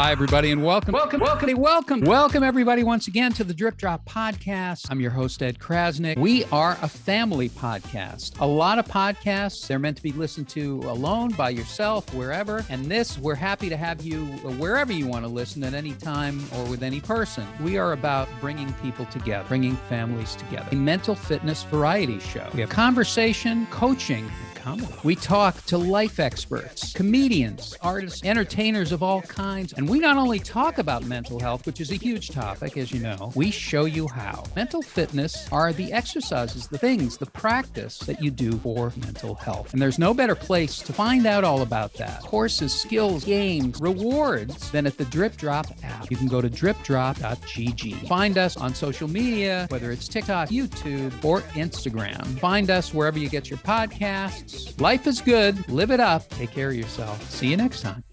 Hi, everybody, and welcome, everybody, once again to the Drip Drop podcast. I'm your host, Ed Crasnick. We are a family podcast. A lot of podcasts, they're meant to be listened to alone, by yourself, wherever. And this, we're happy to have you wherever you want to listen at any time or with any person. We are about bringing people together, bringing families together. A mental fitness variety show. We have conversation, coaching, comedy. We talk to life experts, comedians, artists, entertainers of all kinds. And we not only talk about mental health, which is a huge topic, as you know, we show you how. Mental fitness are the exercises, the things, the practice that you do for mental health. And there's no better place to find out all about that. Courses, skills, games, rewards than at the Drip Drop app. You can go to dripdrop.gg. Find us on social media, whether it's TikTok, YouTube, or Instagram. Find us wherever you get your podcasts. Life is good. Live it up. Take care of yourself. See you next time.